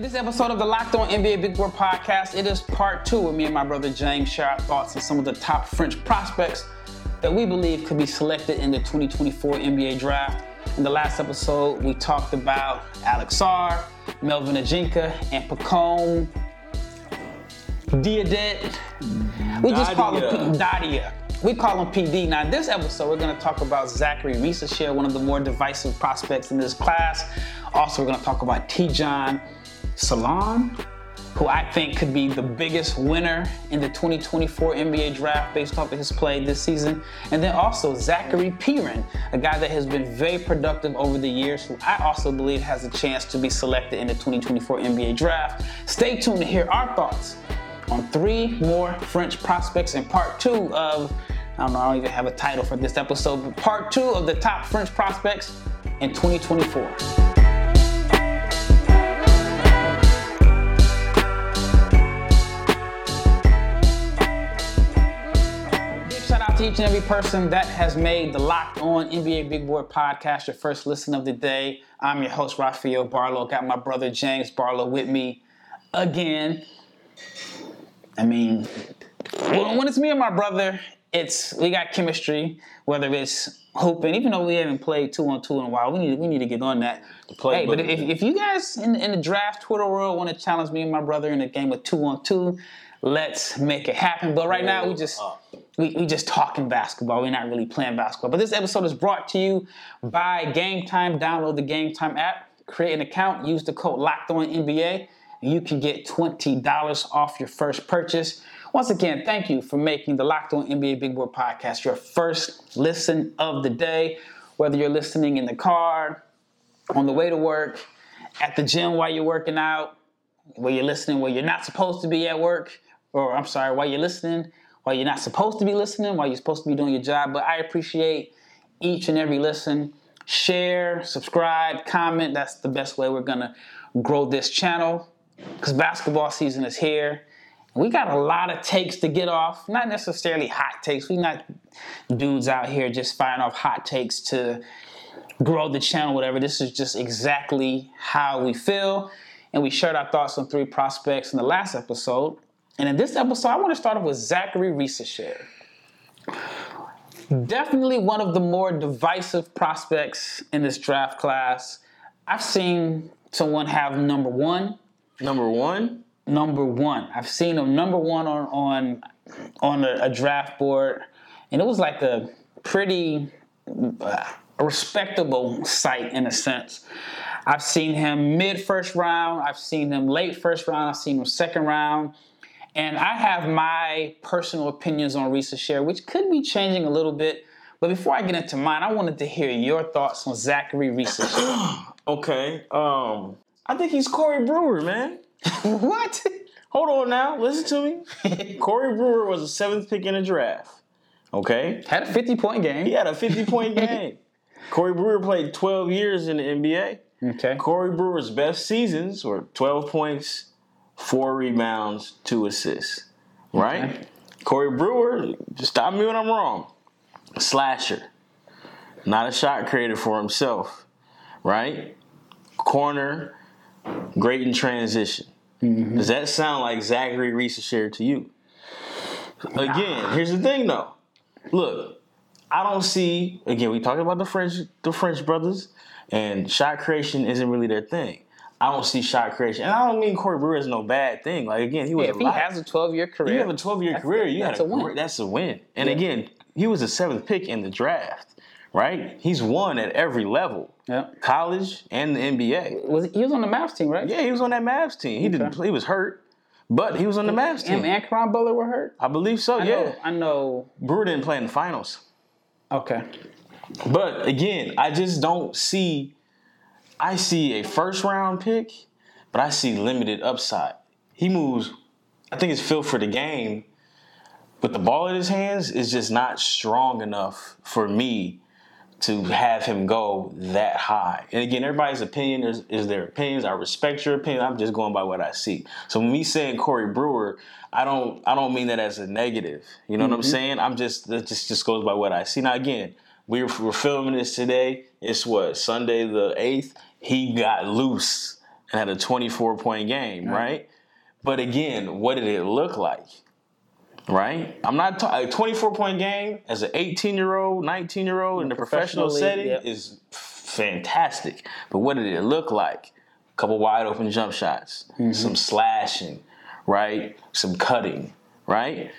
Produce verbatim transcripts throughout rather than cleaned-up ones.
In this episode of the Locked On N B A Big Board Podcast, it is part two where me and my brother James share our thoughts on some of the top French prospects that we believe could be selected in the twenty twenty-four N B A Draft. In the last episode, we talked about Alex Sarr, Melvin Ajinça, and Pacôme Dadiet. We just Dadiet. call him P- Dadiet. We call him P D. Now, in this episode, we're going to talk about Zaccharie Risacher, one of the more divisive prospects in this class. Also, we're going to talk about Tidjane Salaun, who I think could be the biggest winner in the twenty twenty-four N B A Draft based off of his play this season. And then also Zachary Perrin, a guy that has been very productive over the years, who I also believe has a chance to be selected in the twenty twenty-four N B A Draft. Stay tuned to hear our thoughts on three more French prospects in part two of, I don't know, I don't even have a title for this episode, but part two of the top French prospects in twenty twenty-four. Each and every person that has made the Locked On N B A Big Board Podcast your first listen of the day. I'm your host, Rafael Barlowe. Got my brother James Barlow with me again. I mean, when it's me and my brother, it's we got chemistry. Whether it's hooping, even though we haven't played two on two in a while, we need we need to get on that. Hey, but if, if you guys in, in the draft Twitter world want to challenge me and my brother in a game of two on two, let's make it happen. But right now, we just. We, we just talking basketball. We're not really playing basketball. But this episode is brought to you by Game Time. Download the Game Time app, create an account, use the code LOCKEDONNBA, and you can get twenty dollars off your first purchase. Once again, thank you for making the Locked On N B A Big Board Podcast your first listen of the day. Whether you're listening in the car, on the way to work, at the gym while you're working out, where you're listening where you're not supposed to be at work, or I'm sorry, while you're listening, while you're not supposed to be listening, while you're supposed to be doing your job. But I appreciate each and every listen. Share, subscribe, comment. That's the best way we're going to grow this channel, because basketball season is here. We got a lot of takes to get off, not necessarily hot takes. We're not dudes out here just firing off hot takes to grow the channel, whatever. This is just exactly how we feel. And we shared our thoughts on three prospects in the last episode. And in this episode, I want to start off with Zaccharie Risacher. Definitely one of the more divisive prospects in this draft class. I've seen someone have number one. Number one? Number one. I've seen him number one on on, on a, a draft board. And it was like a pretty uh, respectable site in a sense. I've seen him mid-first round. I've seen him late first round. I've seen him second round. And I have my personal opinions on Risacher, which could be changing a little bit. But before I get into mine, I wanted to hear your thoughts on Zaccharie Risacher. Okay. Um, I think he's Corey Brewer, man. What? Hold on now. Listen to me. Corey Brewer was the seventh pick in the draft. Okay. Had a fifty-point game. He had a fifty-point game. Corey Brewer played twelve years in the N B A. Okay. Corey Brewer's best seasons were twelve points, four rebounds, two assists, right? Okay. Corey Brewer, just stop me when I'm wrong, slasher, not a shot creator for himself, right? Corner, great in transition. Mm-hmm. Does that sound like Zaccharie Risacher to you? Again, nah. Here's the thing, though. Look, I don't see, again, we talked about the French, the French brothers, and shot creation isn't really their thing. I don't see shot creation. And I don't mean Corey Brewer is no bad thing. Like, again, he was yeah, if a lot. He has a twelve-year career. You have a twelve-year career. You that's a, a win. That's a win. And, yeah. again, he was the seventh pick in the draft, right? He's won at every level, yep. college and the N B A. Was He was on the Mavs team, right? Yeah, he was on that Mavs team. He okay. didn't. He was hurt, but he was on the Mavs team. Him and Caron Butler were hurt? I believe so, I yeah. Know, I know. Brewer didn't play in the finals. Okay. But, again, I just don't see – I see a first-round pick, but I see limited upside. He moves, I think his feel for the game, but the ball in his hands is just not strong enough for me to have him go that high. And, again, everybody's opinion is, is their opinions. I respect your opinion. I'm just going by what I see. So me saying Corey Brewer, I don't I don't mean that as a negative. You know mm-hmm. what I'm saying? I'm just – it just, just goes by what I see. Now, again, we're, we're filming this today. It's what, Sunday the eighth? He got loose and had a twenty-four point game, right? right? But again, what did it look like, right? I'm not ta- a twenty-four point game as an eighteen-year-old, nineteen-year-old in the professional setting yep. is fantastic. But what did it look like? A couple wide open jump shots, mm-hmm. some slashing, right? Some cutting, right?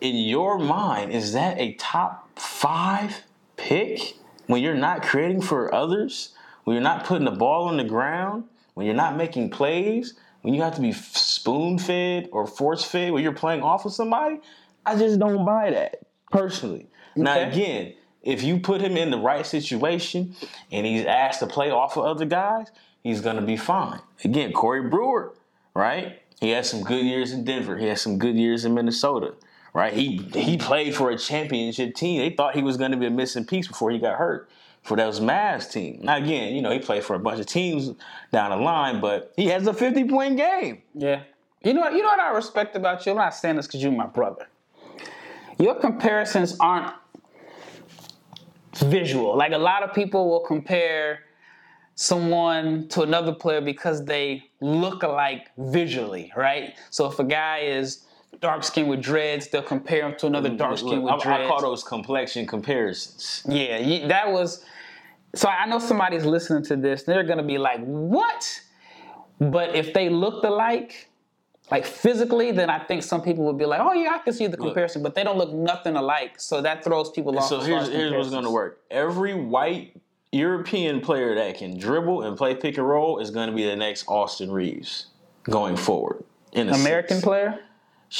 In your mind, is that a top five pick when you're not creating for others, when you're not putting the ball on the ground, when you're not making plays, when you have to be spoon-fed or force-fed when you're playing off with somebody? I just don't buy that, personally. Okay. Now, again, if you put him in the right situation and he's asked to play off of other guys, he's going to be fine. Again, Corey Brewer, right? He had some good years in Denver. He had some good years in Minnesota, right? He he played for a championship team. They thought he was going to be a missing piece before he got hurt for those Mavs team. Now, again, you know, he played for a bunch of teams down the line, but he has a fifty-point game. Yeah. You know, you know what I respect about you? I'm not saying this because you're my brother. Your comparisons aren't visual. Like, a lot of people will compare someone to another player because they look alike visually, right? So if a guy is dark skin with dreads, they'll compare him to another dark skin with I, dreads. I call those complexion comparisons. Yeah, that was... So I know somebody's listening to this. They're going to be like, what? But if they looked alike, like physically, then I think some people would be like, oh, yeah, I can see the comparison. Look, but they don't look nothing alike. So that throws people off. So here's, here's what's going to work. Every white European player that can dribble and play pick and roll is going to be the next Austin Reeves going forward. In a American sense. Player?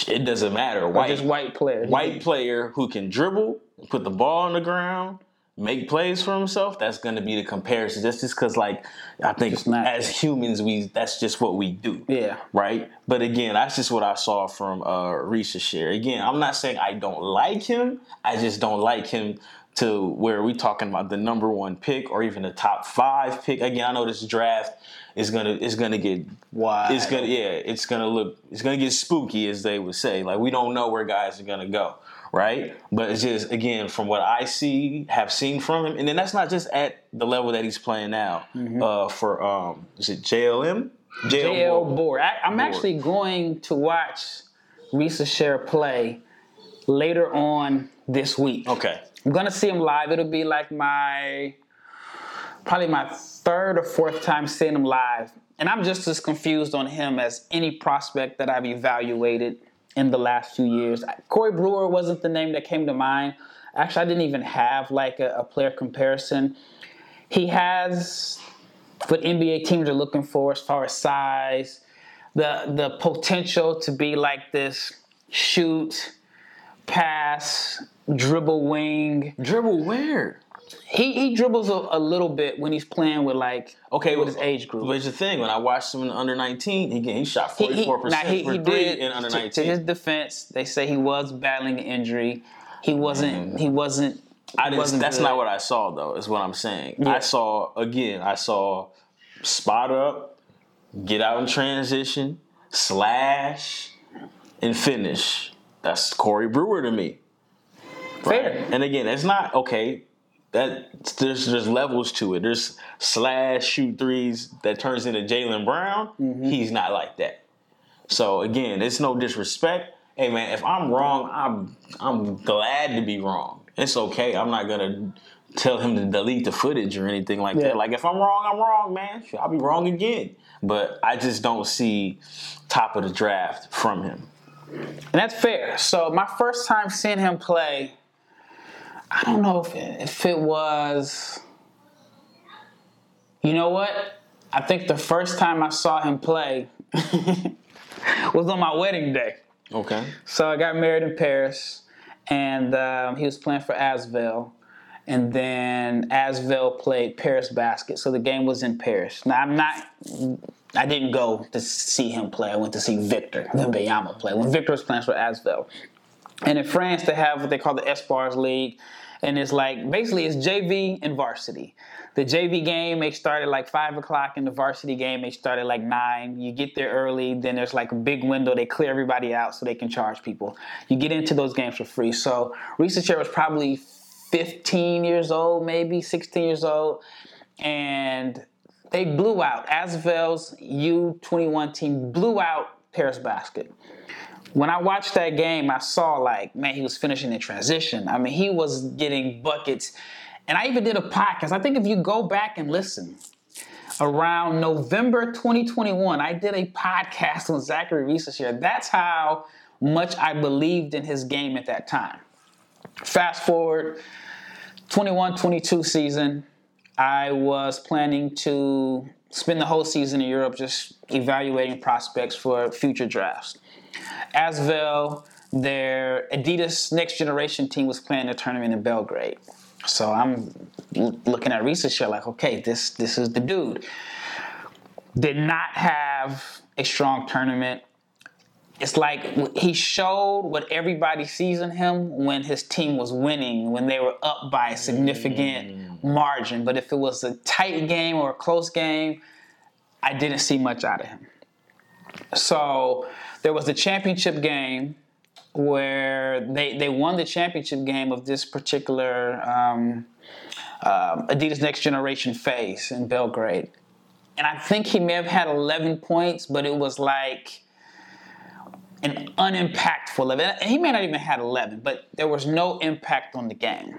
It doesn't matter. White, just white player. White yeah. player who can dribble, put the ball on the ground, make plays for himself, that's going to be the comparison. That's just because, like, I think as humans, we that's just what we do. Yeah. Right? But, again, that's just what I saw from uh, Risacher. Again, I'm not saying I don't like him. I just don't like him to where we talking about the number one pick or even the top five pick. Again, I know this draft is gonna it's gonna get wide. It's gonna yeah, it's gonna look it's gonna get spooky, as they would say. Like, we don't know where guys are gonna go, right? But it's just, again, from what I see, have seen from him, and then that's not just at the level that he's playing now. Mm-hmm. Uh, for um, is it J L M? J L Board. I, I'm Board. actually going to watch Risacher play later on this week. Okay. I'm going to see him live. It'll be like my, probably my third or fourth time seeing him live. And I'm just as confused on him as any prospect that I've evaluated in the last few years. Corey Brewer wasn't the name that came to mind. Actually, I didn't even have like a, a player comparison. He has what N B A teams are looking for as far as size, the the potential to be like this shoot, pass, dribble wing. Dribble where? He he dribbles a, a little bit when he's playing with, like, okay, with well, his age group. But here's the thing. When I watched him in under nineteen, again, he shot forty-four percent he, he, for he, three he did, in under nineteen. To, to his defense, they say he was battling an injury. He wasn't. Mm. He wasn't. He I wasn't that's good. Not what I saw, though, is what I'm saying. Yeah. I saw, again, I saw spot up, get out in transition, slash, and finish. That's Corey Brewer to me. Right. Fair. And again, it's not okay. That there's there's levels to it. There's slash shoot threes that turns into Jaylen Brown. Mm-hmm. He's not like that. So again, it's no disrespect. Hey man, if I'm wrong, I'm I'm glad to be wrong. It's okay. I'm not gonna tell him to delete the footage or anything like yeah. that. Like, if I'm wrong, I'm wrong, man. I'll be wrong again. But I just don't see top of the draft from him. And that's fair. So my first time seeing him play, I don't know if it, if it was, you know what? I think the first time I saw him play was on my wedding day. Okay. So I got married in Paris, and um, he was playing for Asvel, and then Asvel played Paris Basket, so the game was in Paris. Now, I'm not, I didn't go to see him play. I went to see Victor Wembanyama play when Victor was playing for Asvel. And in France, they have what they call the Espoirs League. And it's like, basically, it's J V and varsity. The J V game may start at like five o'clock, and the varsity game may start at like nine. You get there early, then there's like a big window. They clear everybody out so they can charge people. You get into those games for free. So Risacher was probably fifteen years old, maybe sixteen years old. And they blew out. Asvel's U twenty-one team blew out Paris Basket. When I watched that game, I saw, like, man, he was finishing in transition. I mean, he was getting buckets. And I even did a podcast. I think if you go back and listen, around November twenty twenty-one, I did a podcast on Zaccharie Risacher. That's how much I believed in his game at that time. Fast forward, twenty-one twenty-two season, I was planning to spend the whole season in Europe just evaluating prospects for future drafts. Asvel, their Adidas Next Generation team, was playing a tournament in Belgrade. So I'm l- looking at Risacher like, okay, this this is the dude. Did not have a strong tournament. It's like he showed what everybody sees in him when his team was winning, when they were up by a significant margin. But if it was a tight game or a close game, I didn't see much out of him. So there was the championship game where they, they won the championship game of this particular um, uh, Adidas Next Generation phase in Belgrade. And I think he may have had eleven points, but it was like an unimpactful eleven. And he may not even had eleven, but there was no impact on the game.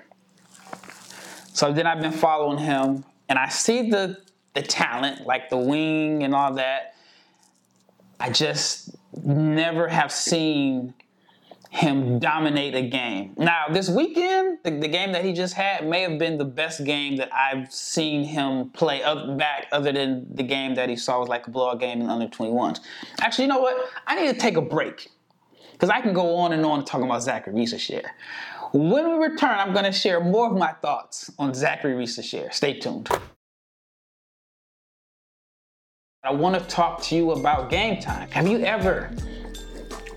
So then I've been following him, and I see the the talent, like the wing and all that. I just never have seen him dominate a game. Now, this weekend, the, the game that he just had may have been the best game that I've seen him play up back, other than the game that he saw was like a blowout game in under twenty-ones. Actually, you know what? I need to take a break because I can go on and on talking about Zaccharie Risacher. When we return, I'm going to share more of my thoughts on Zaccharie Risacher. Stay tuned. I want to talk to you about Game Time. Have you ever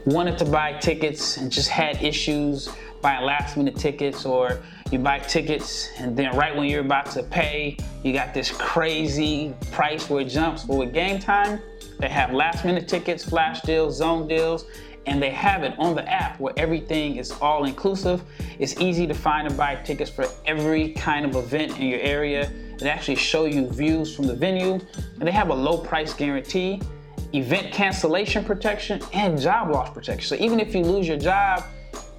wanted to buy tickets and just had issues buying last minute tickets, or you buy tickets and then right when you're about to pay, you got this crazy price where it jumps? Well, with Game Time, they have last minute tickets, flash deals, zone deals, and they have it on the app where everything is all inclusive. It's easy to find and buy tickets for every kind of event in your area. They actually show you views from the venue, and they have a low price guarantee, event cancellation protection, and job loss protection. So even if you lose your job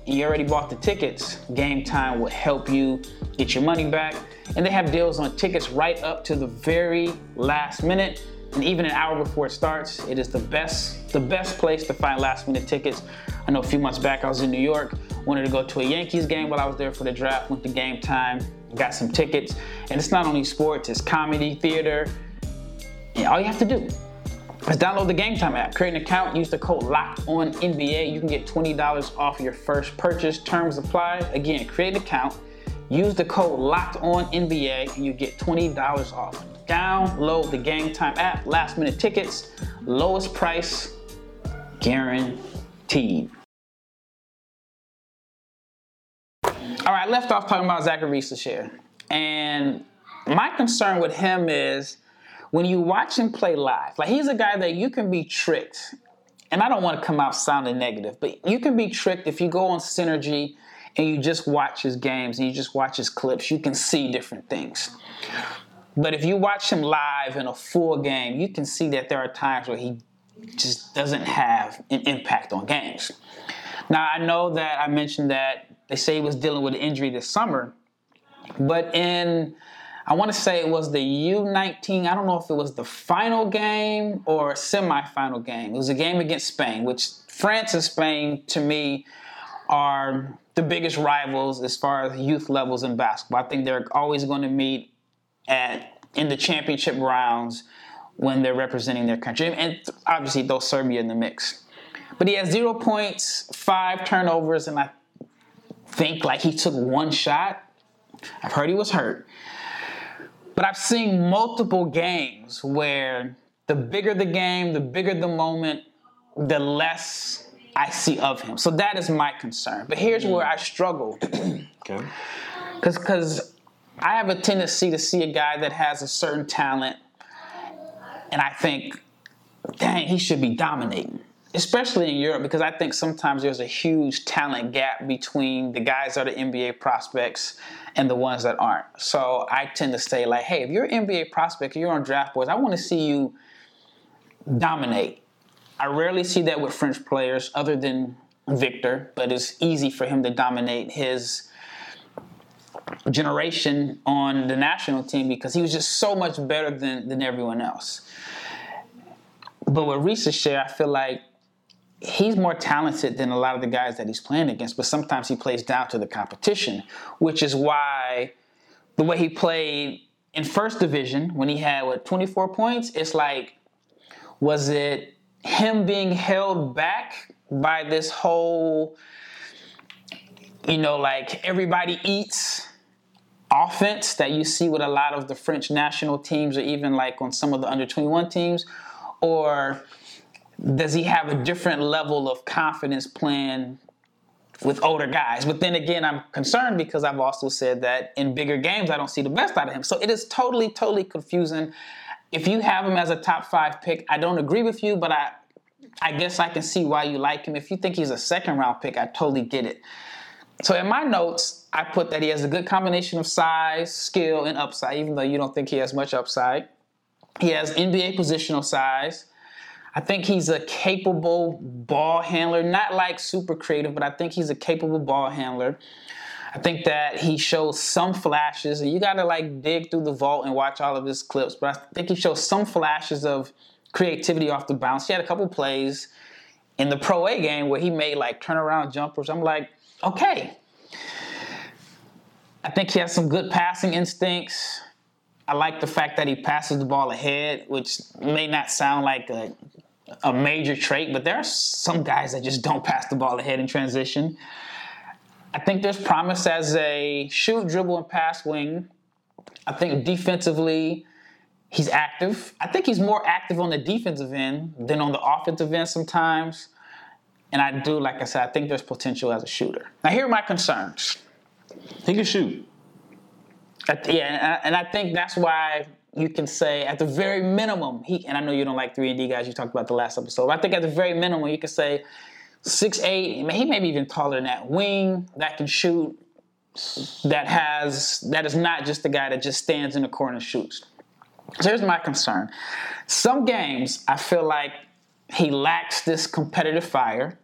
and you already bought the tickets, Game Time will help you get your money back. And they have deals on tickets right up to the very last minute, and even an hour before it starts. It is the best, the best place to find last minute tickets. I know a few months back I was in New York, wanted to go to a Yankees game while I was there for the draft, went to Game Time, got some tickets. And it's not only sports, it's comedy, theater, and all you have to do, just download the Game Time app, create an account, use the code LOCKEDONNBA. You can get twenty dollars off your first purchase. Terms apply. Again, create an account, use the code LOCKEDONNBA, and you get twenty dollars off. Download the Game Time app. Last minute tickets, lowest price guaranteed. All right, left off talking about Zaccharie Risacher. And my concern with him is, when you watch him play live, like, he's a guy that you can be tricked. And I don't want to come out sounding negative, but you can be tricked if you go on Synergy and you just watch his games and you just watch his clips. You can see different things. But if you watch him live in a full game, you can see that there are times where he just doesn't have an impact on games. Now, I know that I mentioned that they say he was dealing with an injury this summer, but in... I want to say it was the U nineteen, I don't know if it was the final game or semifinal game. It was a game against Spain, which France and Spain, to me, are the biggest rivals as far as youth levels in basketball. I think they're always going to meet at in the championship rounds when they're representing their country. And obviously, throw Serbia in the mix. But he has zero points, five turnovers, and I think like he took one shot. I've heard he was hurt. But I've seen multiple games where the bigger the game, the bigger the moment, the less I see of him. So that is my concern. But here's where I struggle. Okay. Because because I have a tendency to see a guy that has a certain talent, and I think, dang, he should be dominating. especially in Europe, because I think sometimes there's a huge talent gap between the guys that are N B A prospects and the ones that aren't. So I tend to say, like, hey, if you're an N B A prospect, you're on draft boards, I want to see you dominate. I rarely see that with French players other than Victor, but it's easy for him to dominate his generation on the national team because he was just so much better than, than everyone else. But with Risacher, I feel like he's more talented than a lot of the guys that he's playing against, but sometimes he plays down to the competition, which is why the way he played in first division when he had, what, twenty-four points, it's like, was it him being held back by this whole, you know, like everybody eats offense that you see with a lot of the French national teams or even like on some of the under twenty-one teams? Or does he have a different level of confidence playing with older guys? But then again, I'm concerned because I've also said that in bigger games, I don't see the best out of him. So it is totally, totally confusing. If you have him as a top five pick, I don't agree with you, but I I guess I can see why you like him. If you think he's a second round pick, I totally get it. So in my notes, I put that he has a good combination of size, skill, and upside, even though you don't think he has much upside. He has N B A positional size. I think he's a capable ball handler, not like super creative, but I think he's a capable ball handler. I think that he shows some flashes, and you got to like dig through the vault and watch all of his clips, but I think he shows some flashes of creativity off the bounce. He had a couple plays in the Pro A game where he made like turnaround jumpers. I'm like, okay. I think he has some good passing instincts. I like the fact that he passes the ball ahead, which may not sound like a, a major trait, but there are some guys that just don't pass the ball ahead in transition. I think there's promise as a shoot, dribble, and pass wing. I think defensively, he's active. I think he's more active on the defensive end than on the offensive end sometimes. And I do, like I said, I think there's potential as a shooter. Now, here are my concerns. He can shoot. Yeah, and I think that's why you can say at the very minimum, he and I know you don't like three and D guys, you talked about the last episode, but I think at the very minimum you can say six eight, he may be even taller than that, wing that can shoot, that has that is not just the guy that just stands in the corner and shoots. So here's my concern. Some games I feel like he lacks this competitive fire.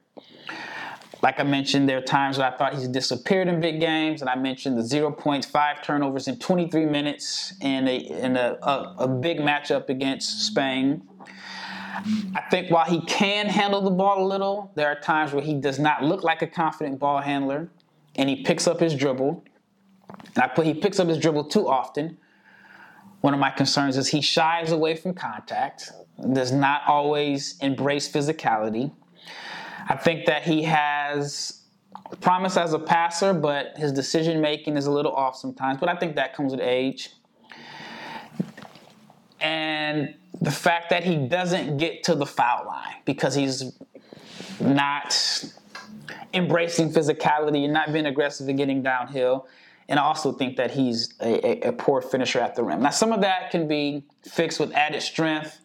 Like I mentioned, there are times where I thought he's disappeared in big games, and I mentioned the zero point five turnovers in twenty-three minutes in a in a, a, a big matchup against Spain. I think while he can handle the ball a little, there are times where he does not look like a confident ball handler, and he picks up his dribble. And I put he picks up his dribble too often. One of my concerns is he shies away from contact, does not always embrace physicality. I think that he has promise as a passer, but his decision-making is a little off sometimes. But I think that comes with age. And the fact that he doesn't get to the foul line because he's not embracing physicality and not being aggressive and getting downhill. And I also think that he's a, a, a poor finisher at the rim. Now, some of that can be fixed with added strength.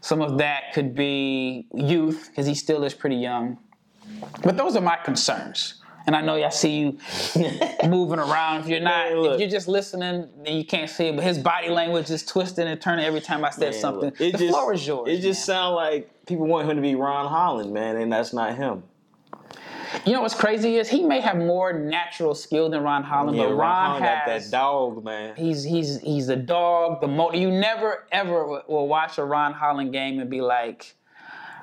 Some of that could be youth, because he still is pretty young. But those are my concerns. And I know I see you moving around. If you're not, man, if you're just listening, then you can't see it. But his body language is twisting and turning every time I said man, something. The just, floor is yours. It just sounds like people want him to be Ron Holland, man, and that's not him. You know what's crazy is he may have more natural skill than Ron Holland, yeah, but Ron, Ron Holland has that dog, man. He's he's he's a dog. The mo- you never ever w- will watch a Ron Holland game and be like,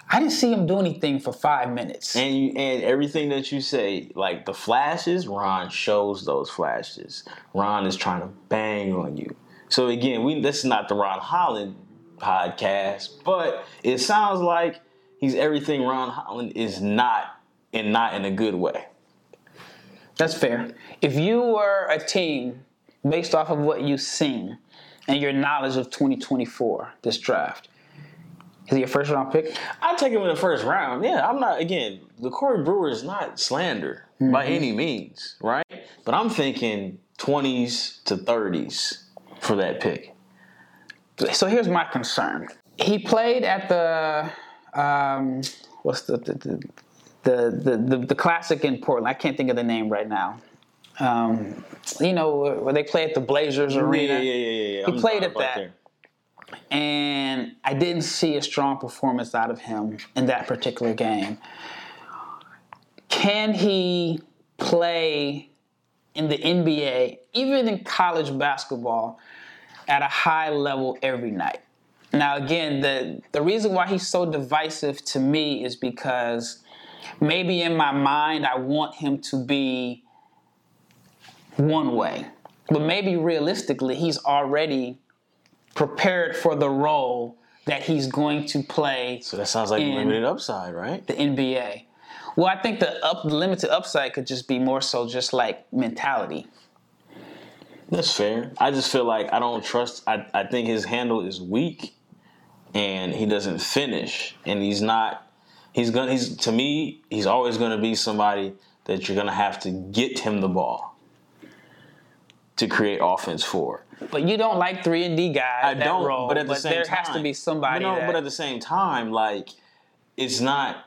I didn't see him do anything for five minutes. And you, and everything that you say, like the flashes, Ron shows those flashes. Ron is trying to bang on you. So again, we this is not the Ron Holland podcast, but it sounds like he's everything Ron Holland is not. And not in a good way. That's fair. If you were a team based off of what you've seen and your knowledge of twenty twenty-four, this draft, is he a first round pick? I'd take him in the first round. Yeah, I'm not, again, the Corey Brewer is not slander mm-hmm. by any means, right? But I'm thinking twenties to thirties for that pick. So here's my concern. He played at the um, what's the the the the, the, the classic in Portland? I can't think of the name right now. Um, you know, where they play at the Blazers Arena. Yeah, yeah, yeah, yeah. He played at that. There. And I didn't see a strong performance out of him in that particular game. Can he play in the N B A, even in college basketball, at a high level every night? Now, again, the, the reason why he's so divisive to me is because maybe in my mind I want him to be one way. But maybe realistically he's already prepared for the role that he's going to play. So that sounds like limited upside, right? The N B A. Well, I think the up limited upside could just be more so just like mentality. That's fair. I just feel like I don't trust. I, I think his handle is weak, and he doesn't finish. And he's not. He's gonna. He's to me. He's always gonna be somebody that you're gonna have to get him the ball to create offense for. But you don't like three and D guys. I that don't. Role, but at the but same there time, has to be somebody. You know, that, but at the same time, like it's not.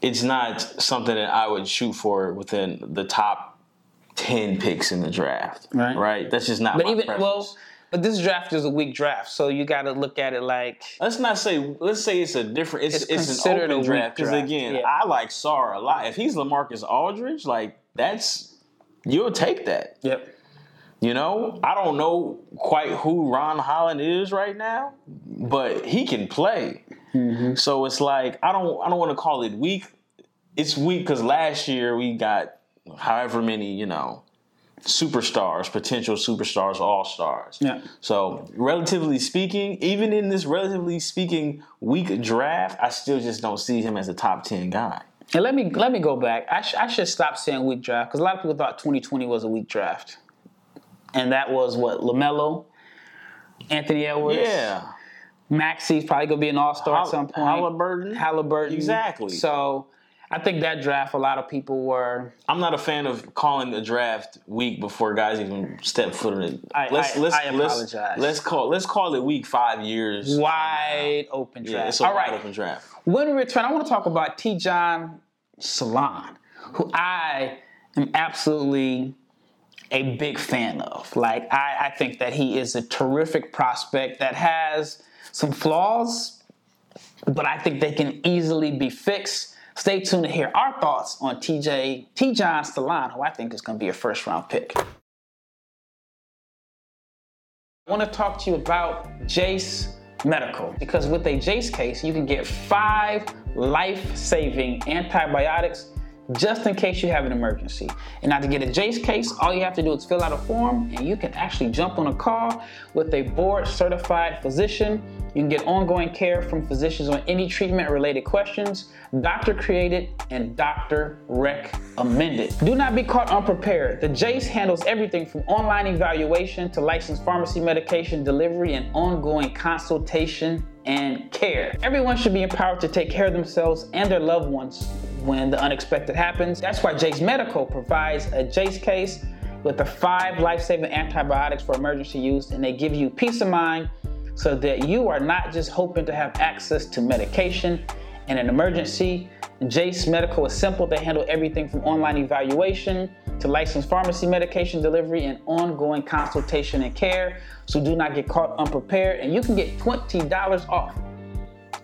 It's not something that I would shoot for within the top ten picks in the draft. Right. Right? That's just not but my even, preference. Well, but this draft is a weak draft, so you got to look at it like... Let's not say... Let's say it's a different... It's, it's, it's an open draft. Because, again, yeah. I like Sarr a lot. If he's LaMarcus Aldridge, like, that's... You'll take that. Yep. You know? I don't know quite who Ron Holland is right now, but he can play. Mm-hmm. So it's like I don't I don't want to call it weak. It's weak because last year we got however many, you know, superstars, potential superstars, all-stars. Yeah. So relatively speaking, even in this relatively speaking weak draft, I still just don't see him as a top ten guy. And let me let me go back. I, sh- I should stop saying weak draft because a lot of people thought twenty twenty was a weak draft, and that was what LaMelo, Anthony Edwards. Yeah. Maxi's probably going to be an all-star Hall- at some point. Halliburton. Halliburton. Exactly. So I think that draft, a lot of people were... I'm not a fan of calling the draft weak before guys even step foot in it. I, let's, I, let's, I apologize. Let's, let's, call, let's call it week five years. Wide open draft. Yeah, it's a All wide right. open draft. When we return, I want to talk about Tidjane Salaun, who I am absolutely... a big fan of. Like, I, I think that he is a terrific prospect that has some flaws, but I think they can easily be fixed. Stay tuned to hear our thoughts on Tidjane Salaun, who I think is going to be a first-round pick. I want to talk to you about Jase Medical, because with a Jase case, you can get five life-saving antibiotics just in case you have an emergency. And now to get a Jase case, all you have to do is fill out a form and you can actually jump on a call with a board certified physician. You can get ongoing care from physicians on any treatment related questions, doctor created and doctor recommended. Do not be caught unprepared. The Jase handles everything from online evaluation to licensed pharmacy medication delivery and ongoing consultation and care. Everyone should be empowered to take care of themselves and their loved ones when the unexpected happens. That's why Jase Medical provides a Jase case with the five life-saving antibiotics for emergency use, and they give you peace of mind so that you are not just hoping to have access to medication in an emergency. Jase Medical is simple. They handle everything from online evaluation to licensed pharmacy medication delivery and ongoing consultation and care. So do not get caught unprepared, and you can get twenty dollars off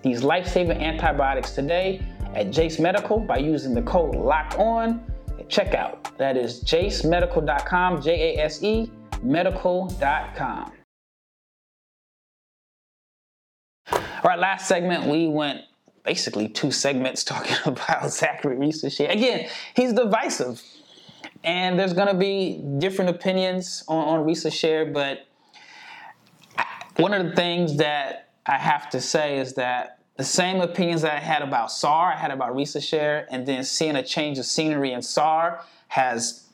these life-saving antibiotics today at Jase Medical by using the code LOCKEDON at checkout. That is jase medical dot com, J A S E, medical dot com. All right, last segment, we went basically two segments talking about Zaccharie Risacher. Again, he's divisive, and there's going to be different opinions on, on Risacher, but I, one of the things that I have to say is that the same opinions that I had about Sarr, I had about Risacher, and then seeing a change of scenery in Sarr has,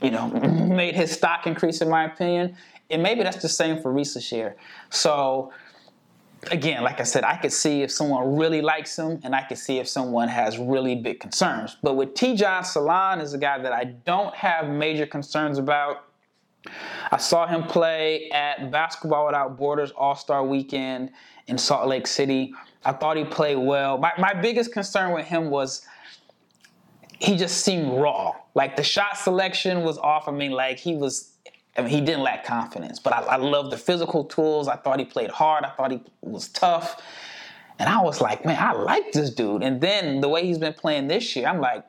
you know, made his stock increase in my opinion. And maybe that's the same for Risacher. So, again, like I said, I could see if someone really likes him, and I could see if someone has really big concerns. But with Tidjane Salaun is a guy that I don't have major concerns about. I saw him play at Basketball Without Borders All-Star Weekend in Salt Lake City. I thought he played well. My my biggest concern with him was he just seemed raw. Like, the shot selection was off. I mean, like, he was, I mean, he didn't lack confidence. But I, I love the physical tools. I thought he played hard. I thought he was tough. And I was like, man, I like this dude. And then the way he's been playing this year, I'm like,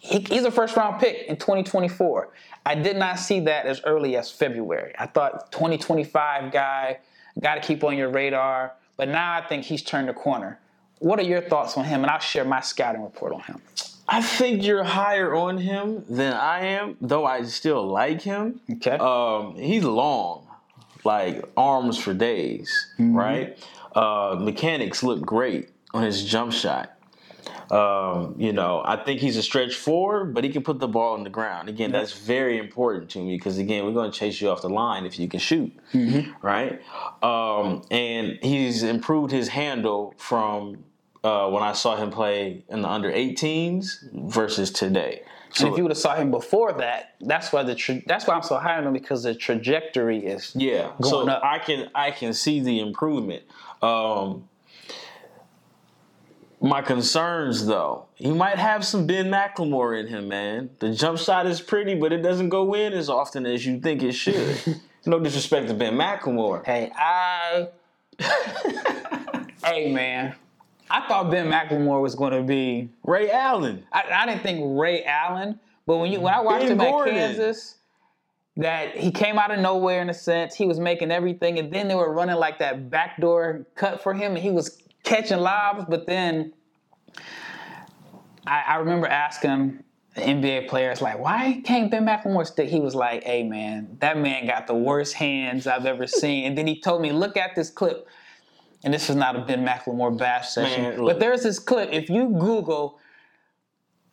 he, he's a first-round pick in twenty twenty-four. I did not see that as early as February. I thought twenty twenty-five guy, got to keep on your radar. But now I think he's turned the corner. What are your thoughts on him? And I'll share my scouting report on him. I think you're higher on him than I am, though I still like him. Okay. Um, he's long, like arms for days, mm-hmm. right? Uh, mechanics look great on his jump shot. Um, you know, I think he's a stretch forward, but he can put the ball on the ground. Again, that's very important to me because, again, we're going to chase you off the line if you can shoot, mm-hmm. right? Um, and he's improved his handle from uh, when I saw him play in the under eighteens versus today. So, and if you would have saw him before that, that's why the tra- that's why I'm so high on him, because the trajectory is yeah. going so up. I can I can see the improvement. Um, My concerns, though, he might have some Ben McLemore in him, man. The jump shot is pretty, but it doesn't go in as often as you think it should. No disrespect to Ben McLemore. Hey, I... hey, man. I thought Ben McLemore was going to be... Ray Allen. I, I didn't think Ray Allen, but when you when I watched ben him Gordon. At Kansas, that he came out of nowhere in a sense. He was making everything, and then they were running like that backdoor cut for him, and he was... catching lobs, but then I, I remember asking the N B A players, like, why can't Ben McLemore stick? He was like, hey, man, that man got the worst hands I've ever seen. And then he told me, look at this clip. And this is not a Ben McLemore bash session. Man, but there's this clip. If you Google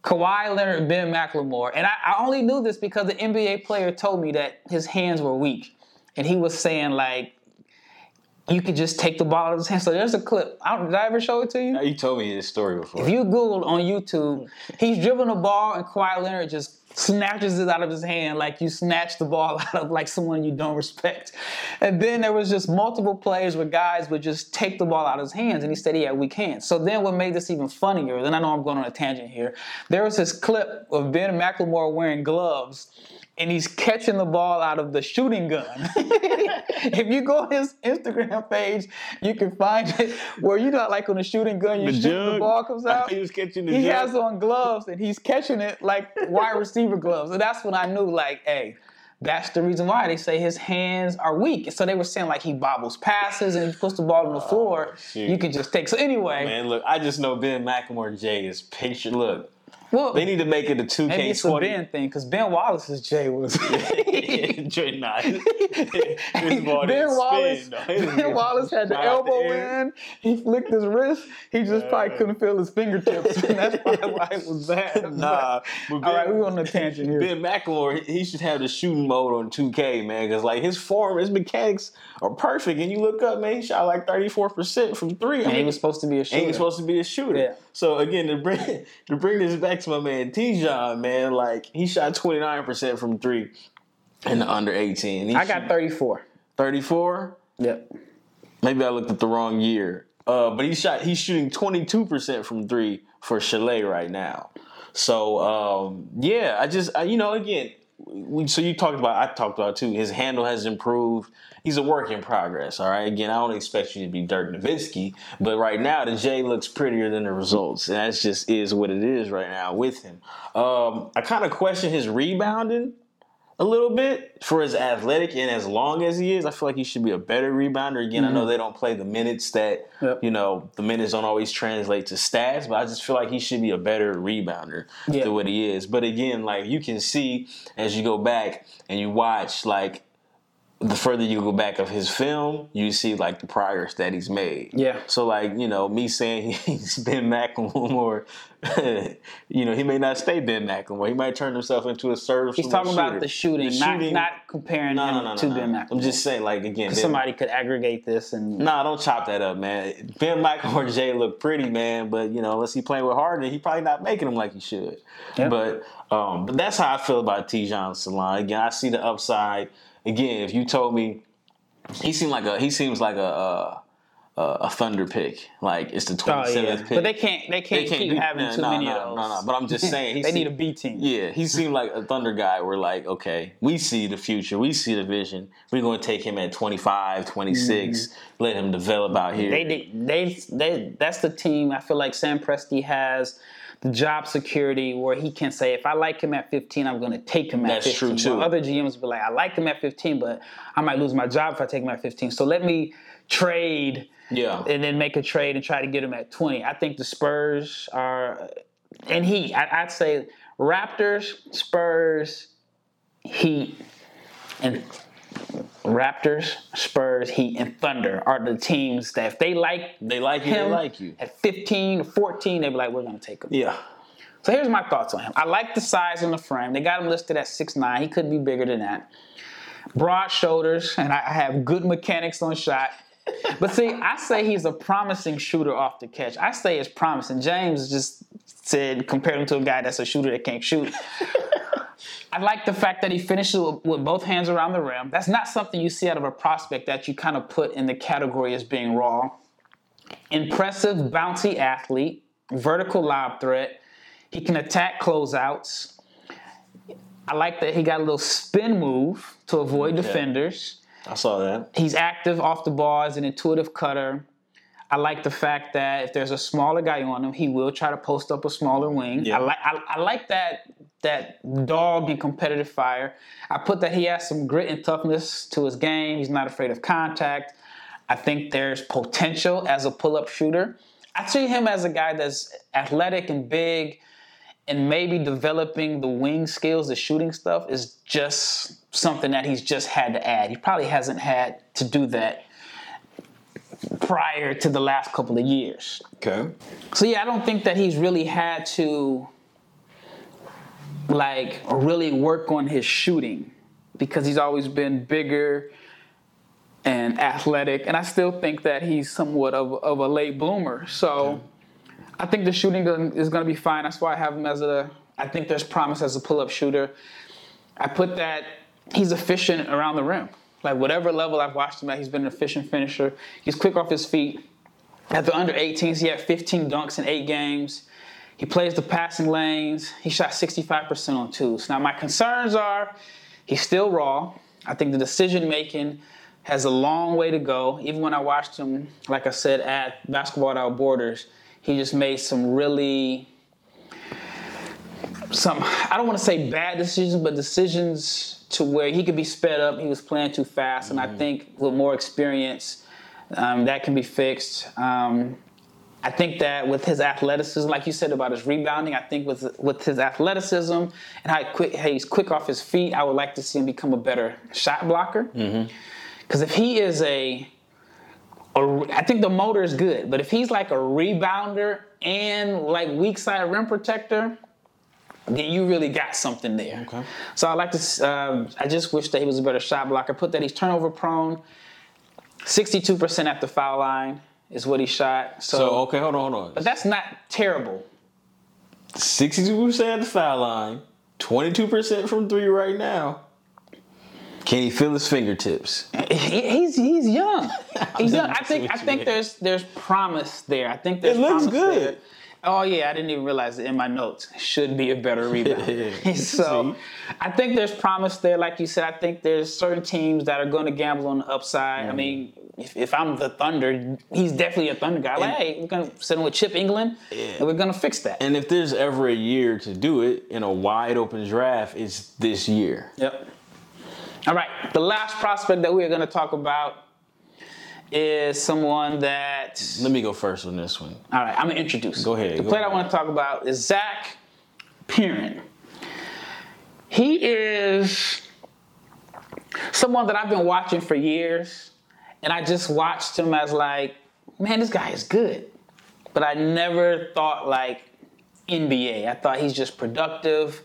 Kawhi Leonard, Ben McLemore, and I, I only knew this because the N B A player told me that his hands were weak. And he was saying, like, you could just take the ball out of his hand. So there's a clip. I don't, did I ever show it to you? No, you told me this story before. If you Googled on YouTube, he's dribbling the ball and Kawhi Leonard just snatches it out of his hand like you snatch the ball out of like someone you don't respect. And then there was just multiple plays where guys would just take the ball out of his hands, and he said he had weak hands. So then what made this even funnier, and I know I'm going on a tangent here, there was this clip of Ben McLemore wearing gloves, and he's catching the ball out of the shooting gun. If you go on his Instagram page, you can find it where you know, like on the shooting gun, you the shoot, jug. The ball comes out. He was catching the He jug. Has on gloves, and he's catching it like wide receiver gloves. And that's when I knew, like, hey, that's the reason why they say his hands are weak. And so they were saying, like, he bobbles passes and he puts the ball on the floor. Oh, shoot. You can just take. So anyway. Man, look, I just know Ben McLemore J is picture. Look. Well, they need to make it a two K twenty. Maybe it's a Ben thing, because Ben Wallace's J was... Drew Knott. Ben Wallace spin, Ben Wallace had the elbow the in. He flicked his wrist. He just uh, probably couldn't feel his fingertips. And that's probably why it was bad. Nah. But, but ben, all right, we're on a tangent here. Ben McLemore, he should have the shooting mode on two K, man, because like his form, his mechanics are perfect. And you look up, man, he shot like thirty-four percent from three. And I mean, he was supposed to be a shooter. And he was supposed to be a shooter. Yeah. So, again, to bring, to bring this back to my man Tidjane, man, like he shot twenty-nine percent from three in the under eighteen. He I got thirty-four. thirty-four? Yep. Maybe I looked at the wrong year. Uh, but he shot he's shooting twenty-two percent from three for Chalet right now. So, um, yeah, I just, I, you know, again, we, so you talked about, I talked about too, his handle has improved. He's a work in progress, all right? Again, I don't expect you to be Dirk Nowitzki, but right now the J looks prettier than the results, and that just is what it is right now with him. Um, I kind of question his rebounding a little bit. For as athletic and as long as he is, I feel like he should be a better rebounder. Again, mm-hmm. I know they don't play the minutes that, yep. you know, the minutes don't always translate to stats, but I just feel like he should be a better rebounder yep. than what he is. But again, like you can see as you go back and you watch, like, the further you go back of his film, you see, like, the progress that he's made. Yeah. So, like, you know, me saying he's Ben McLemore, you know, he may not stay Ben McLemore. He might turn himself into a serviceable shooter. He's talking shooter. About the shooting, the not, shooting. Not comparing no, him no, no, to no, Ben McLemore. I'm just saying, like, again. Ben, somebody could aggregate this and... Nah, don't chop that up, man. Ben McLemore J look pretty, man, but, you know, unless he playing with Harden, he probably not making him like he should. Yep. But, um, but that's how I feel about Tidjane Salaun. Again, I see the upside. Again, if you told me, he seemed like a he seems like a, a uh, a Thunder pick. Like, it's the twenty-seventh oh, yeah. pick. But they can't they can't, they can't keep be, having nah, too nah, many nah, of those. No, nah, no, nah. But I'm just saying. He they seemed, need a B team. Yeah, he seemed like a Thunder guy. We're like, okay, we see the future. We see the vision. We're going to take him at twenty-five, twenty-six, mm. let him develop out here. They, they, they, they, that's the team I feel like Sam Presti has – the job security where he can say, if I like him at fifteen, I'm going to take him at fifteen. That's true, too. Well, other G Ms will be like, I like him at fifteen, but I might lose my job if I take him at fifteen. So let me trade yeah. and then make a trade and try to get him at twenty. I think the Spurs are – and he, I, I'd say Raptors, Spurs, Heat, and – Raptors, Spurs, Heat, and Thunder are the teams that if they like they like you, him they like you. At fifteen, fourteen, they'd be like, we're going to take him. Yeah. So here's my thoughts on him. I like the size and the frame. They got him listed at six nine. He could be bigger than that. Broad shoulders, and I have good mechanics on shot. But see, I say he's a promising shooter off the catch. I say it's promising. James just said, compared him to a guy that's a shooter that can't shoot. I like the fact that he finishes with both hands around the rim. That's not something you see out of a prospect that you kind of put in the category as being raw. Impressive, bouncy athlete, vertical lob threat. He can attack closeouts. I like that he got a little spin move to avoid yeah, defenders. I saw that. He's active off the ball as an intuitive cutter. I like the fact that if there's a smaller guy on him, he will try to post up a smaller wing. Yeah. I like I, I like that that dog and competitive fire. I put that he has some grit and toughness to his game. He's not afraid of contact. I think there's potential as a pull-up shooter. I see him as a guy that's athletic and big, and maybe developing the wing skills, the shooting stuff is just something that he's just had to add. He probably hasn't had to do that prior to the last couple of years. Okay. So, yeah, I don't think that he's really had to, like, really work on his shooting because he's always been bigger and athletic. And I still think that he's somewhat of, of a late bloomer. So okay. I think the shooting is going to be fine. That's why I have him as a – I think there's promise as a pull-up shooter. I put that he's efficient around the rim. Like, whatever level I've watched him at, he's been an efficient finisher. He's quick off his feet. At the under eighteens, he had fifteen dunks in eight games. He plays the passing lanes. He shot sixty-five percent on twos. Now, my concerns are he's still raw. I think the decision-making has a long way to go. Even when I watched him, like I said, at Basketball Without Borders, he just made some really, some, I don't want to say bad decisions, but decisions to where he could be sped up. He was playing too fast. And mm-hmm. I think with more experience, um, that can be fixed. Um, I think that with his athleticism, like you said about his rebounding, I think with with his athleticism and how, quick, how he's quick off his feet, I would like to see him become a better shot blocker. Because mm-hmm. if he is a, a, I think the motor is good, but if he's like a rebounder and like weak side rim protector, then you really got something there. Okay. So I like to. Um, I just wish that he was a better shot blocker. Put that he's turnover prone. Sixty-two percent at the foul line is what he shot. So, so okay, hold on, hold on. But that's not terrible. Sixty-two percent at the foul line. Twenty-two percent from three right now. Can he feel his fingertips? He, he's he's young. He's young. I think I think mean. there's there's promise there. I think there's. It looks promise good. There. Oh, yeah, I didn't even realize it in my notes. Should be a better rebound. So I think there's promise there. Like you said, I think there's certain teams that are going to gamble on the upside. Mm-hmm. I mean, if, if I'm the Thunder, he's definitely a Thunder guy. Like, and, hey, we're going to sit him with Chip England, yeah. and we're going to fix that. And if there's ever a year to do it in a wide-open draft, it's this year. Yep. All right, the last prospect that we are going to talk about is someone that... Let me go first on this one. All right, I'm going to introduce. Go ahead. The go player ahead. I want to talk about is Zach Perrin. He is someone that I've been watching for years, and I just watched him as like, man, this guy is good. But I never thought like N B A. I thought he's just productive.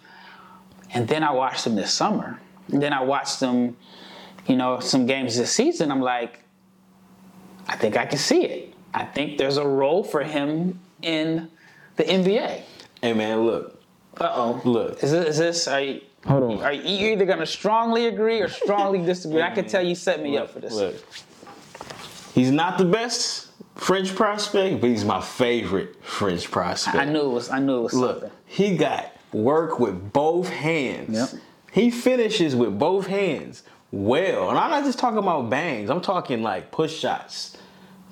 And then I watched him this summer. And then I watched him, you know, some games this season. I'm like, I think I can see it. I think there's a role for him in the N B A. Hey, man, look. Uh-oh. Look. Is this, is this are you, Hold on. Are you either going to strongly agree or strongly disagree? Hey, I can man. tell you set me look, up for this. Look. He's not the best, French prospect, but he's my favorite French prospect. I, I knew it was. I knew it was. Look, something. He got work with both hands. Yep. He finishes with both hands well, and I'm not just talking about bangs. I'm talking like push shots,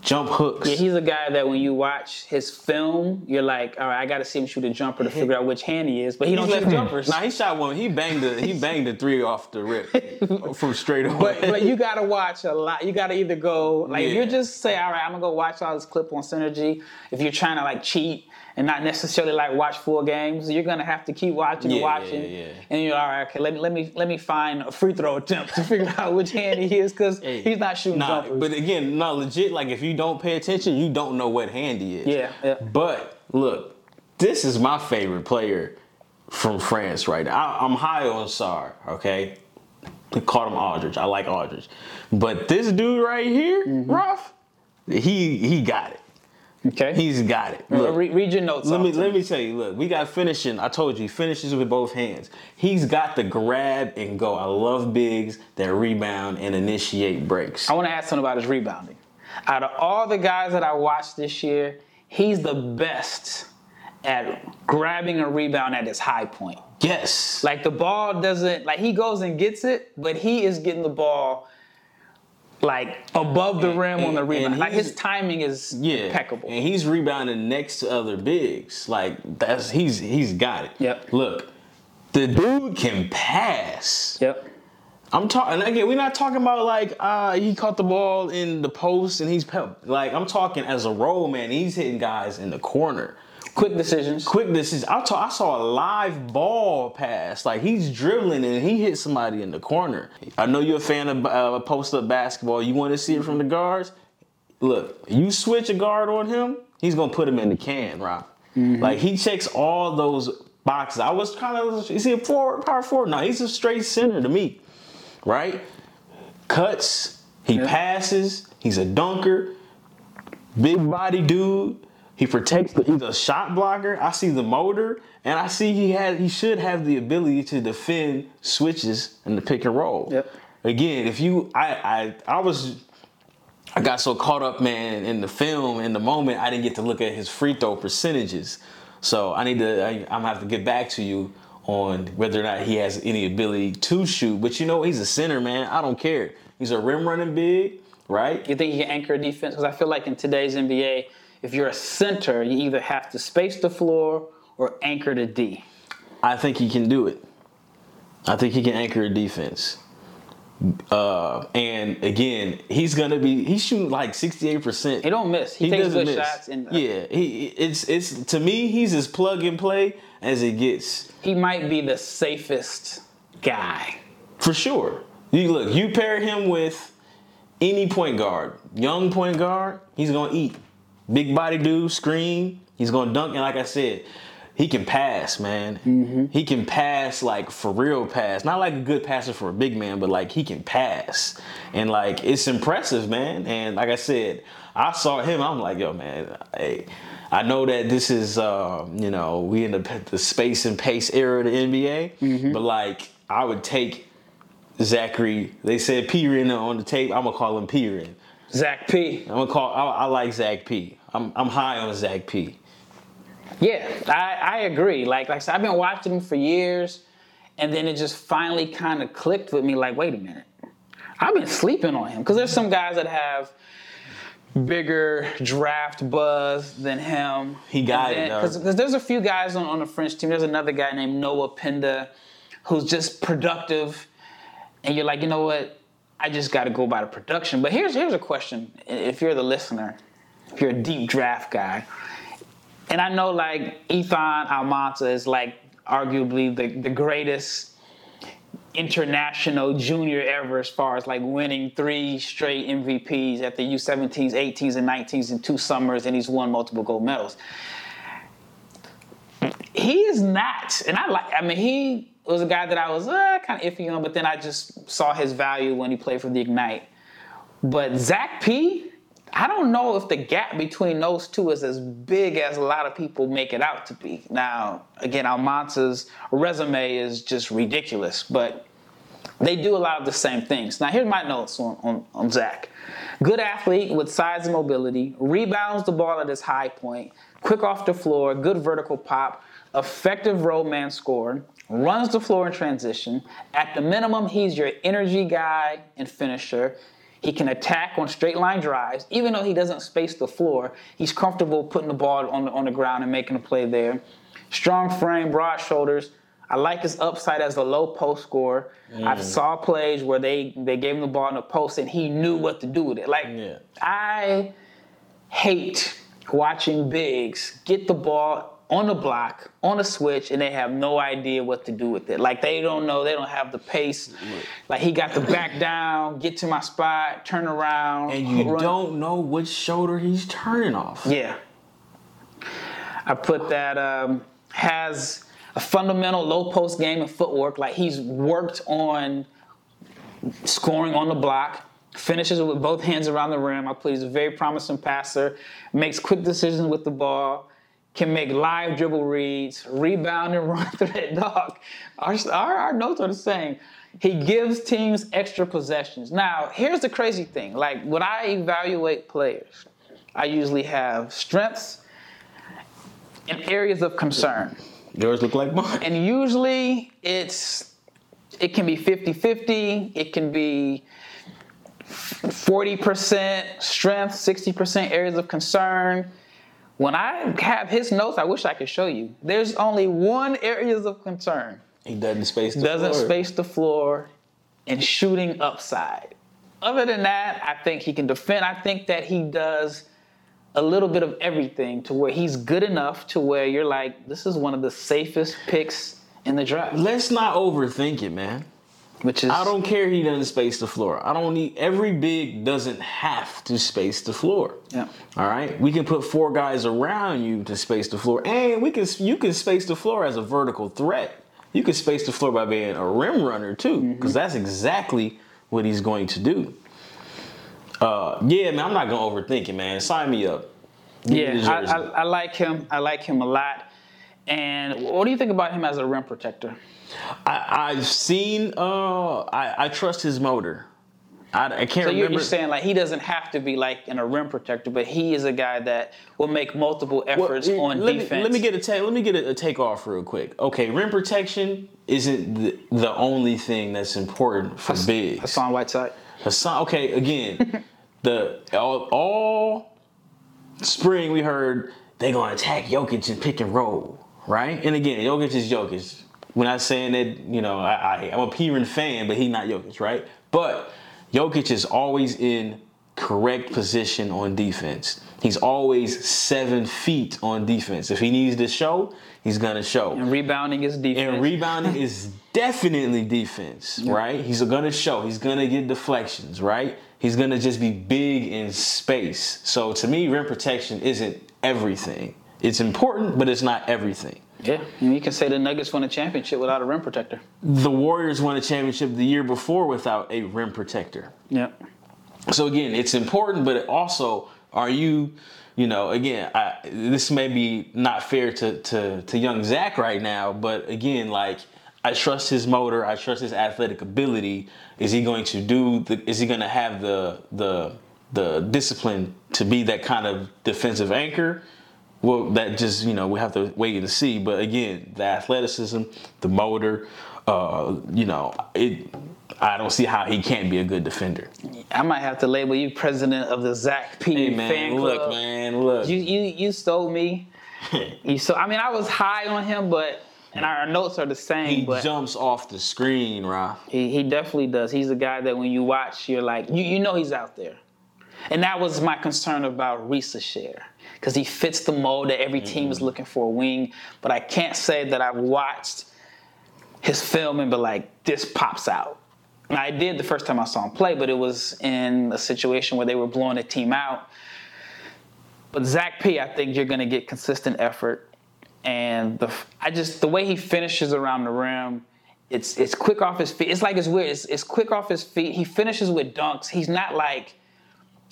jump hooks. Yeah, he's a guy that when you watch his film, you're like, all right, I got to see him shoot a jumper to figure out which hand he is. But he, he don't shoot jumpers. Nah, he shot one. He banged the he banged the three off the rip from straight away. But, but you got to watch a lot. You got to either go like yeah. if you just say, all right, I'm gonna go watch all this clip on Synergy. If you're trying to like cheat and not necessarily like watch full games, you're gonna have to keep watching and yeah, watching. Yeah, yeah. And you're all right. Okay, let me let me let me find a free throw attempt to figure out which hand he is because hey, he's not shooting nah, jumpers. But again, no, legit. Like if you don't pay attention, you don't know what hand he is. Yeah, yeah. But look, this is my favorite player from France right now. I, I'm high on Sarr, okay? We called him Aldridge. I like Aldridge. But this dude right here, mm-hmm. Ruff, he he got it. Okay. He's got it. Look, Re- read your notes. Let me let me tell you, look, we got finishing. I told you, he finishes with both hands. He's got the grab and go. I love bigs that rebound and initiate breaks. I want to ask something about his rebounding. Out of all the guys that I watched this year, he's the best at grabbing a rebound at his high point. Yes. Like the ball doesn't, like he goes and gets it, but he is getting the ball like above the rim and, on the rebound. Like his timing is yeah, impeccable. And he's rebounding next to other bigs. Like that's he's he's got it. Yep. Look, the dude can pass. Yep. I'm talking again. We're not talking about like uh, he caught the ball in the post and he's pep- like I'm talking as a role man. He's hitting guys in the corner. Quick decisions. Quick decisions. I, ta- I saw a live ball pass. Like he's dribbling and he hit somebody in the corner. I know you're a fan of uh, post up basketball. You want to see it from the guards. Look, you switch a guard on him, he's gonna put him in the can, Rob. Mm-hmm. Like he checks all those boxes. I was kind of is he a forward, power forward? No, he's a straight center to me. Right? Cuts. He yeah. passes. He's a dunker. Big body dude. He protects the, he's a shot blocker. I see the motor. And I see he has he should have the ability to defend switches in the pick and roll. Yep. Again, if you I I I was I got so caught up, man, in the film in the moment I didn't get to look at his free throw percentages. So I need to I, I'm gonna have to get back to you on whether or not he has any ability to shoot. But you know, he's a center, man. I don't care. He's a rim-running big, right? You think he can anchor a defense? Because I feel like in today's N B A, if you're a center, you either have to space the floor or anchor the D. I think he can do it. I think he can anchor a defense. Uh, and again, he's gonna be he's shooting like sixty-eight percent. He don't miss. He, he takes good miss. shots. And, uh, yeah, he it's it's to me he's as plug and play as it gets. He might be the safest guy for sure. You look, you pair him with any point guard, young point guard, he's gonna eat. Big body dude, screen, he's gonna dunk. And like I said, he can pass, man. Mm-hmm. He can pass, like, for real pass. Not like a good passer for a big man, but, like, he can pass. And, like, it's impressive, man. And, like I said, I saw him. I'm like, yo, man, hey, I know that this is, uh, you know, we in the, the space and pace era of the N B A. Mm-hmm. But, like, I would take Zaccharie. They said Perrin on the tape. I'm going to call him Perrin. Zach P. I'm going to call I, I like Zach P. I'm, I'm high on Zach P. Yeah, I, I agree. Like, like I said, I've been watching him for years, and then it just finally kind of clicked with me. Like, wait a minute, I've been sleeping on him because there's some guys that have bigger draft buzz than him. He got it. Because there's a few guys on, on the French team. There's another guy named Noah Pinda, who's just productive, and you're like, you know what? I just got to go by the production. But here's here's a question: if you're the listener, if you're a deep draft guy. And I know, like, Ethan Almanza is, like, arguably the, the greatest international junior ever as far as, like, winning three straight M V Ps at the U seventeens, eighteens, and nineteens in two summers, and he's won multiple gold medals. He is not, and I like, I mean, he was a guy that I was uh, kind of iffy on, but then I just saw his value when he played for the Ignite. But Zach P., I don't know if the gap between those two is as big as a lot of people make it out to be. Now, again, Almanza's resume is just ridiculous, but They do a lot of the same things. Now, here's my notes on, on, on Zach. Good athlete with size and mobility, rebounds the ball at his high point, quick off the floor, good vertical pop, effective road man scorer, runs the floor in transition. At the minimum, he's your energy guy and finisher. He can attack on straight line drives. Even though he doesn't space the floor, he's comfortable putting the ball on the, on the ground and making a play there. Strong frame, broad shoulders. I like his upside as a low post scorer. Mm. I saw plays where they, they gave him the ball in the post and he knew what to do with it. Like, yeah. I hate watching bigs get the ball on the block, on a switch, and they have no idea what to do with it. Like, they don't know. They don't have the pace. Look. Like, he got the back down, get to my spot, turn around. And you run. Don't know which shoulder he's turning off. Yeah. I put that um, has a fundamental low post game and footwork. Like, he's worked on scoring on the block, finishes with both hands around the rim. I put he's a very promising passer, makes quick decisions with the ball, can make live dribble reads, rebound and run through that dog. Our, our, our notes are the same. He gives teams extra possessions. Now, here's the crazy thing. Like, when I evaluate players, I usually have strengths and areas of concern. Yours look like mine. And usually it's, it can be fifty-fifty. It can be forty percent strength, sixty percent areas of concern. When I have his notes, I wish I could show you. There's only one areas of concern. He doesn't space the doesn't floor. Doesn't space the floor and shooting upside. Other than that, I think he can defend. I think that he does a little bit of everything to where he's good enough to where you're like, this is one of the safest picks in the draft. Let's not overthink it, man. Which is, I don't care he doesn't space the floor. I don't need, every big doesn't have to space the floor. Yeah. All right? We can put four guys around you to space the floor. And we can you can space the floor as a vertical threat. You can space the floor by being a rim runner too, because mm-hmm. that's exactly what he's going to do. Uh, yeah, man, I'm not going to overthink it, man. Sign me up. Give yeah, I, I, I like him. I like him a lot. And what do you think about him as a rim protector? I, I've seen. Uh, I, I trust his motor. I, I can't. So you're, remember. you're saying like he doesn't have to be like in a rim protector, but he is a guy that will make multiple efforts well, on let defense. Me, let me get a take. Let me get a, a takeoff real quick. Okay, rim protection isn't the, the only thing that's important for Hass- bigs. Hassan Whiteside. Hassan. Okay, again, the all, all spring we heard they gonna attack Jokic and pick and roll, right? And again, Jokic is Jokic. We're not saying that, you know, I, I, I'm a Perrin fan, but he's not Jokic, right? But Jokic is always in correct position on defense. He's always seven feet on defense. If he needs to show, he's going to show. And rebounding is defense. And rebounding is definitely defense, right? He's going to show. He's going to get deflections, right? He's going to just be big in space. So, to me, rim protection isn't everything. It's important, but it's not everything. Yeah, and you can say the Nuggets won a championship without a rim protector. The Warriors won a championship the year before without a rim protector. Yeah. So, again, it's important, but also, are you, you know, again, I, this may be not fair to, to, to young Zach right now, but, again, like, I trust his motor. I trust his athletic ability. Is he going to do the, is he going to have the, the, the discipline to be that kind of defensive anchor? Well, that just, you know, we have to wait and see. But again, the athleticism, the motor, uh, you know, it. I don't see how he can't be a good defender. I might have to label you president of the Zach P. Hey, man, fan club. Look, man, look. You you you stole me. you so I mean, I was high on him, but and our notes are the same. He but jumps off the screen, Ra. He he definitely does. He's a guy that when you watch, you're like, you you know he's out there. And that was my concern about Risacher, because he fits the mold that every team is looking for a wing. But I can't say that I've watched his film and be like, this pops out. And I did the first time I saw him play, but it was in a situation where they were blowing a team out. But Zach P, I think you're going to get consistent effort. And the I just the way he finishes around the rim, it's it's quick off his feet. It's like it's weird. It's, it's quick off his feet. He finishes with dunks. He's not like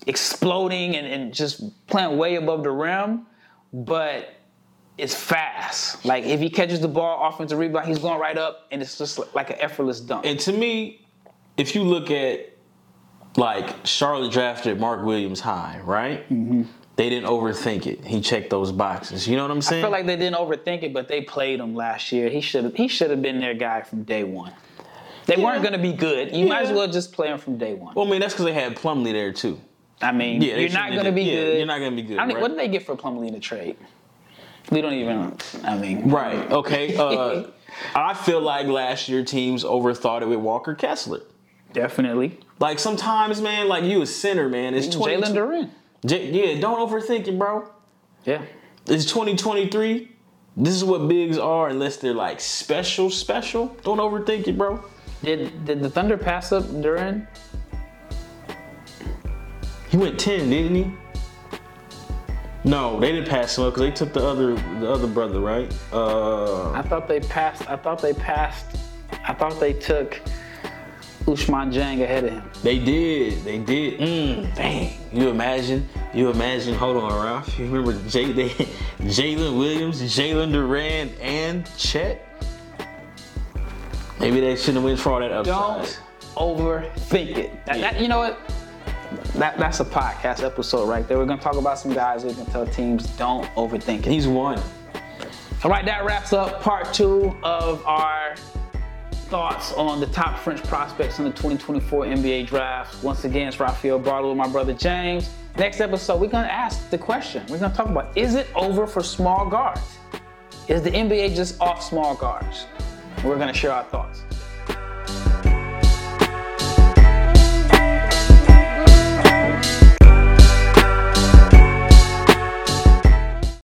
exploding and, and just playing way above the rim, but it's fast. Like, if he catches the ball, offensive rebound, he's going right up, and it's just like an effortless dunk. And to me, if you look at, like, Charlotte drafted Mark Williams high, right? Mm-hmm. They didn't overthink it. He checked those boxes. You know what I'm saying? I feel like they didn't overthink it, but they played him last year. He should have he should have been their guy from day one. They yeah. weren't going to be good. You yeah. might as well just play him from day one. Well, I mean, that's because they had Plumlee there, too. I mean, yeah, you're not going to be yeah, good. You're not going to be good, I mean, right? What did they get for Plumlee in the trade? We don't even, I mean. Right, okay. Uh, I feel like last year teams overthought it with Walker Kessler. Definitely. Like, sometimes, man, like, you a center, man. It's Jalen Duren. J- yeah, don't overthink it, bro. Yeah. It's twenty twenty-three. This is what bigs are unless they're, like, special, special. Don't overthink it, bro. Did did the Thunder pass up Duren? He went ten, didn't he? No, they didn't pass him up because they took the other the other brother, right? Uh, I thought they passed. I thought they passed. I thought they took Ousmane Dieng ahead of him. They did. They did. Mm, dang. You imagine? You imagine? Hold on, Ralph. You remember Jay? They, Jalen Williams, Jalen Duren, and Chet. Maybe they shouldn't have went for all that upside. Don't overthink it. That, yeah. that, you know what? That That's a podcast episode right there. We're going to talk about some guys we can tell teams don't overthink it. He's one. All right, that wraps up part two of our thoughts on the top French prospects in the twenty twenty-four N B A draft. Once again, it's Rafael Barlowe and my brother James. Next episode, we're going to ask the question. We're going to talk about, is it over for small guards? Is the N B A just off small guards? We're going to share our thoughts.